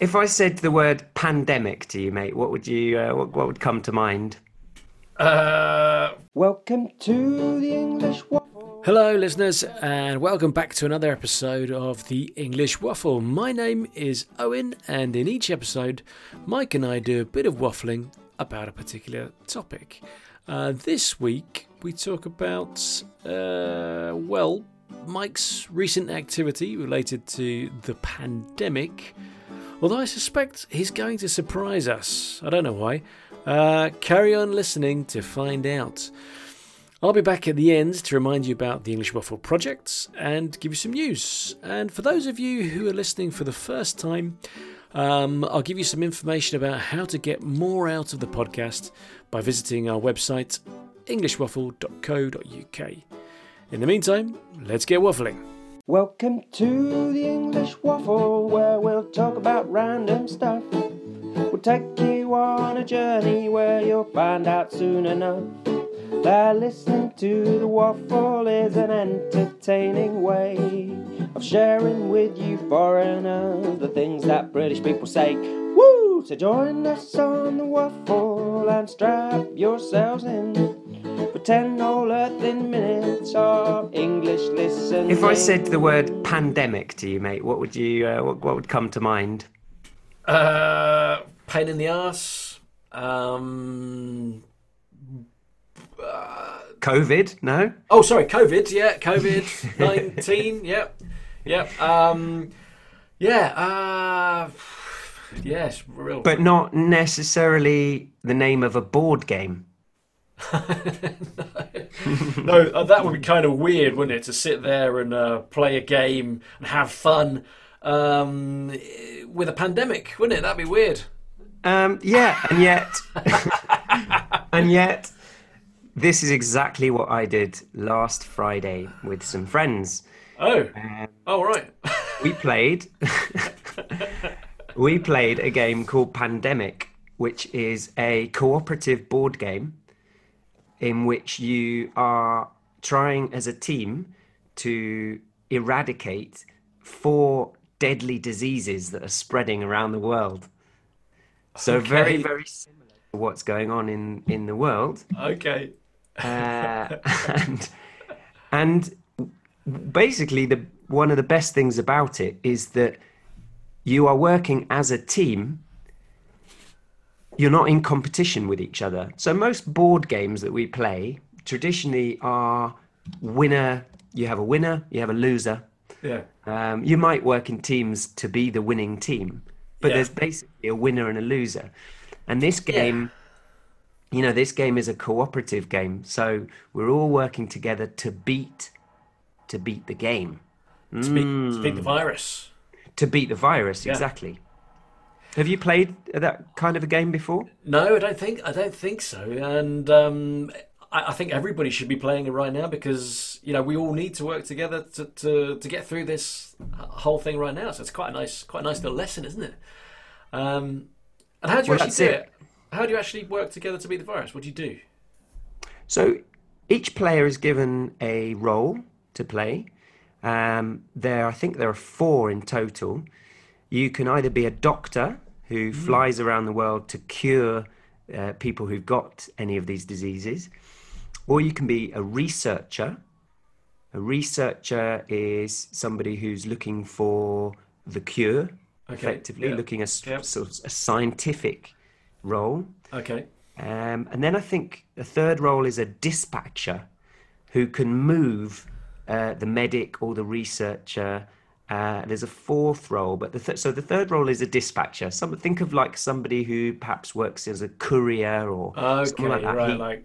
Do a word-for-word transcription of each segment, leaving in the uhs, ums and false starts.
If I said the word pandemic to you, mate, what would you uh, what, what would come to mind? Uh... Welcome to the English Waffle. Hello, listeners, and welcome back to another episode of the English Waffle. My name is Owen, and in each episode, Mike and I do a bit of waffling about a particular topic. Uh, this week, we talk about, uh, well, Mike's recent activity related to the pandemic. Although I suspect he's going to surprise us. I don't know why. Uh, carry on listening to find out. I'll be back at the end to remind you about the English Waffle projects and give you some news. And for those of you who are listening for the first time, um, I'll give you some information about how to get more out of the podcast by visiting our website, english waffle dot co dot uk. In the meantime, let's get waffling. Welcome to the English Waffle, where we'll talk about random stuff. We'll take you on a journey where you'll find out soon enough that listening to the waffle is an entertaining way of sharing with you foreigners the things that British people say. Woo! So join us on the waffle and strap yourselves in. Ten whole earthing minutes of English listening. If I said the word pandemic to you, mate, what would you uh, what, what would come to mind? Uh, pain in the arse. Um, uh, COVID? No. Oh, sorry, COVID. Yeah, COVID nineteen. Yep, yep. Um, yeah. Uh, yes, real. But not necessarily the name of a board game. no. no, that would be kind of weird, wouldn't it, to sit there and uh, play a game and have fun um, with a pandemic, wouldn't it? That'd be weird. Um, yeah, and yet, and yet, this is exactly what I did last Friday with some friends. Oh, um, oh right. we played, we played a game called Pandemic, which is a cooperative board game in which you are trying as a team to eradicate four deadly diseases that are spreading around the world. So okay. very, very similar to what's going on in, in the world. Okay. uh, and and basically the one of the best things about it is that you are working as a team. You're not in competition with each other. So most board games that we play traditionally are winner. You have a winner, you have a loser. Yeah. Um, you might work in teams to be the winning team, but yeah. There's basically a winner and a loser. And this game, yeah. you know, this game is a cooperative game. So we're all working together to beat, to beat the game. To beat, mm. to beat the virus. To beat the virus, yeah. Exactly. Have you played that kind of a game before? No, I don't think I don't think so. And um, I, I think everybody should be playing it right now because you know we all need to work together to, to, to get through this whole thing right now. So it's quite a nice, quite a nice little lesson, isn't it? Um, and how do you well, actually do it? How do you actually work together to beat the virus? What do you do? So each player is given a role to play. Um, there, I think there are four in total. You can either be a doctor who flies around the world to cure uh, people who've got any of these diseases, or you can be a researcher. A researcher is somebody who's looking for the cure, okay. effectively, yeah. looking at yeah. sort of a scientific role. Okay. Um, and then I think a third role is a dispatcher who can move uh, the medic or the researcher. Uh, there's a fourth role, but the th- so the third role is a dispatcher. Some think of like somebody who perhaps works as a courier or okay, something like that. Right, he, like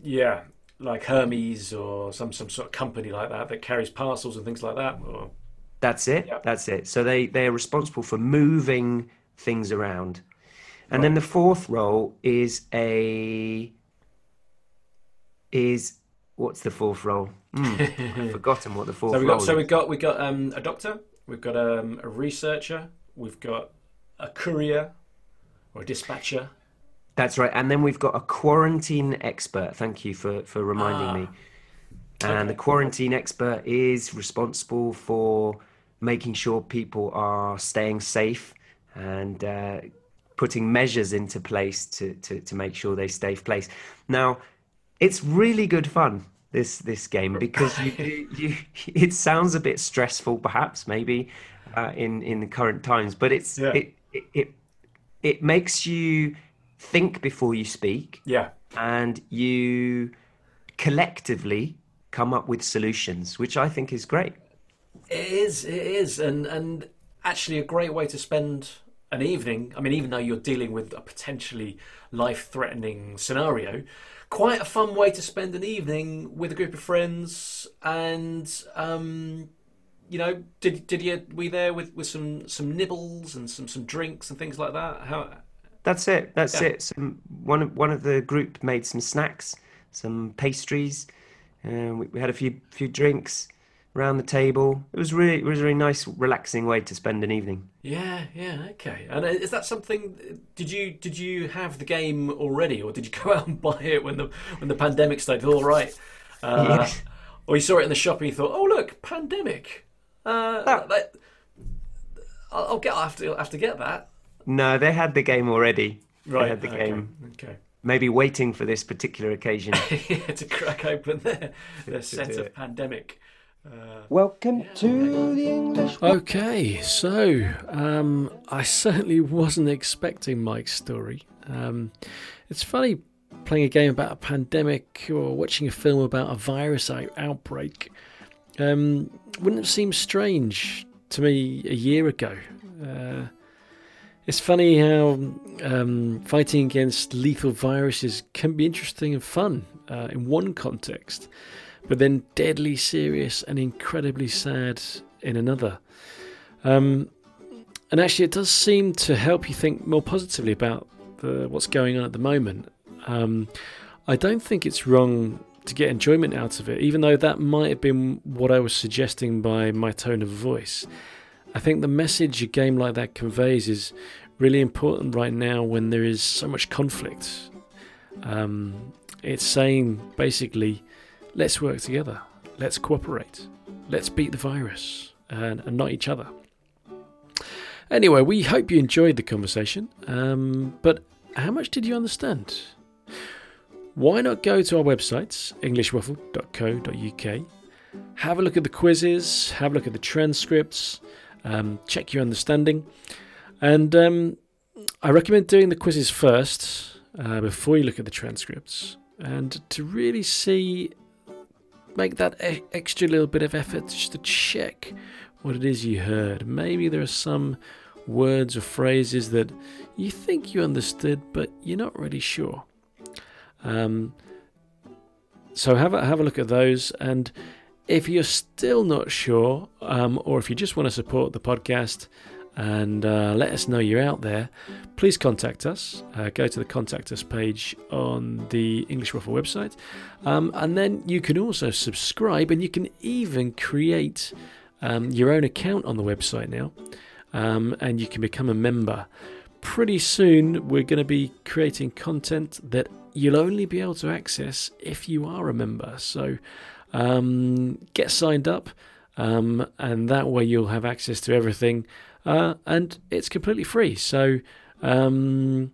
yeah, like Hermes or some some sort of company like that that carries parcels and things like that. Or... That's it. Yeah. That's it. So they they are responsible for moving things around, and right. then the fourth role is a is. What's the fourth role? Mm, I've forgotten what the fourth so we got, role is. So we've got, we've got um, a doctor, we've got um, a researcher, we've got a courier or a dispatcher. That's right. And then we've got a quarantine expert. Thank you for, for reminding ah, me. And okay. the quarantine expert is responsible for making sure people are staying safe and uh, putting measures into place to, to, to make sure they stay in place. Now, it's really good fun, this this game, because you, you, it sounds a bit stressful, perhaps, maybe uh, in, in the current times, but it's yeah. it, it, it it makes you think before you speak. Yeah. And you collectively come up with solutions, which I think is great. It is, it is, and and actually a great way to spend an evening. I mean, even though you're dealing with a potentially life-threatening scenario, quite a fun way to spend an evening with a group of friends. And um, you know, did did you were you there with, with some some nibbles and some some drinks and things like that? How? That's it. That's yeah. it. Some, one of one of the group made some snacks, some pastries, and we, we had a few few drinks around the table. It was really, it was a really nice, relaxing way to spend an evening. Yeah, yeah, okay. And is that something? Did you did you have the game already, or did you go out and buy it when the when the pandemic started? All right, uh, yes. Or you saw it in the shop and you thought, oh look, pandemic. Uh, that, that, I'll get. I have to I have to get that. No, they had the game already. Right, they had the okay. game. Okay. Maybe waiting for this particular occasion yeah, to crack open their their set of Pandemic. Uh, Welcome yeah. to the English. Okay, so um, I certainly wasn't expecting Mike's story. Um, it's funny playing a game about a pandemic or watching a film about a virus outbreak. Um, wouldn't have seemed strange to me a year ago. Uh, it's funny how um, fighting against lethal viruses can be interesting and fun uh, in one context, but then deadly serious and incredibly sad in another. Um, and actually it does seem to help you think more positively about the, what's going on at the moment. Um, I don't think it's wrong to get enjoyment out of it, even though that might have been what I was suggesting by my tone of voice. I think the message a game like that conveys is really important right now when there is so much conflict. Um, it's saying basically, let's work together, let's cooperate, let's beat the virus, and, and not each other. Anyway, we hope you enjoyed the conversation, um, but how much did you understand? Why not go to our websites, english waffle dot co dot uk, have a look at the quizzes, have a look at the transcripts, um, check your understanding, and um, I recommend doing the quizzes first, uh, before you look at the transcripts, and to really see... make that extra little bit of effort just to check what it is you heard. Maybe there are some words or phrases that you think you understood, but you're not really sure. Um, so have a, have a look at those. And if you're still not sure, um, or if you just want to support the podcast and uh, let us know you're out there, please contact us. Uh, go to the Contact Us page on the English Waffle website. Um, and then you can also subscribe, and you can even create um, your own account on the website now. Um, and you can become a member. Pretty soon, we're going to be creating content that you'll only be able to access if you are a member. So um, get signed up, um, and that way you'll have access to everything. Uh, and it's completely free. So, um,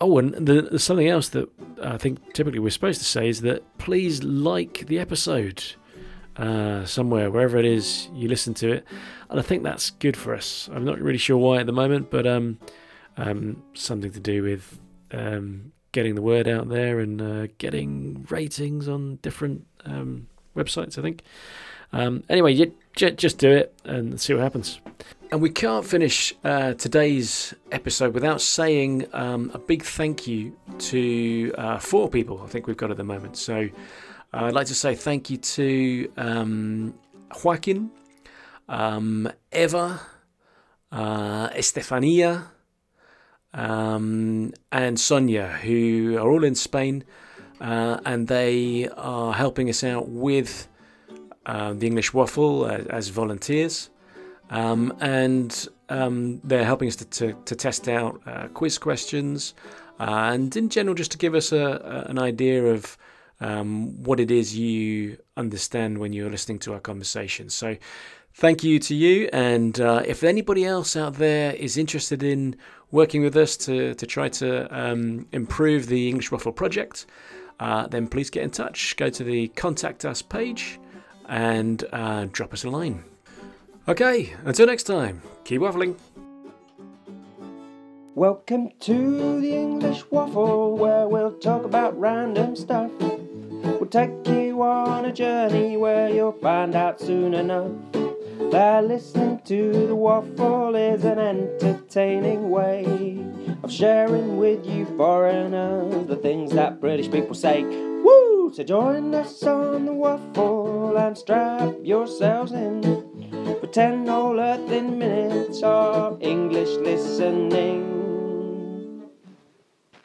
oh, and there's something else that I think typically we're supposed to say is that please like the episode uh, somewhere, wherever it is you listen to it. And I think that's good for us. I'm not really sure why at the moment, but um, um, something to do with um, getting the word out there and uh, getting ratings on different um, websites, I think. Um, anyway, you, j- just do it and see what happens. And we can't finish uh, today's episode without saying um, a big thank you to uh, four people I think we've got at the moment. So uh, I'd like to say thank you to um, Joaquin, um, Eva, uh, Estefanía, um, and Sonia, who are all in Spain, uh, and they are helping us out with... Uh, the English Waffle uh, as volunteers, um, and um, they're helping us to, to, to test out uh, quiz questions uh, and in general just to give us a, a, an idea of um, what it is you understand when you're listening to our conversation. So Thank you to you, and uh, if anybody else out there is interested in working with us to, to try to um, improve the English Waffle project, uh, then please get in touch. Go to the Contact Us page and uh, drop us a line. Okay, until next time, keep waffling. Welcome to the English Waffle, where we'll talk about random stuff. We'll take you on a journey where you'll find out soon enough that listening to the waffle is an entertaining way of sharing with you foreigners the things that British people say. Woo! So join us on the waffle and strap yourselves in for ten whole earthly minutes of English listening.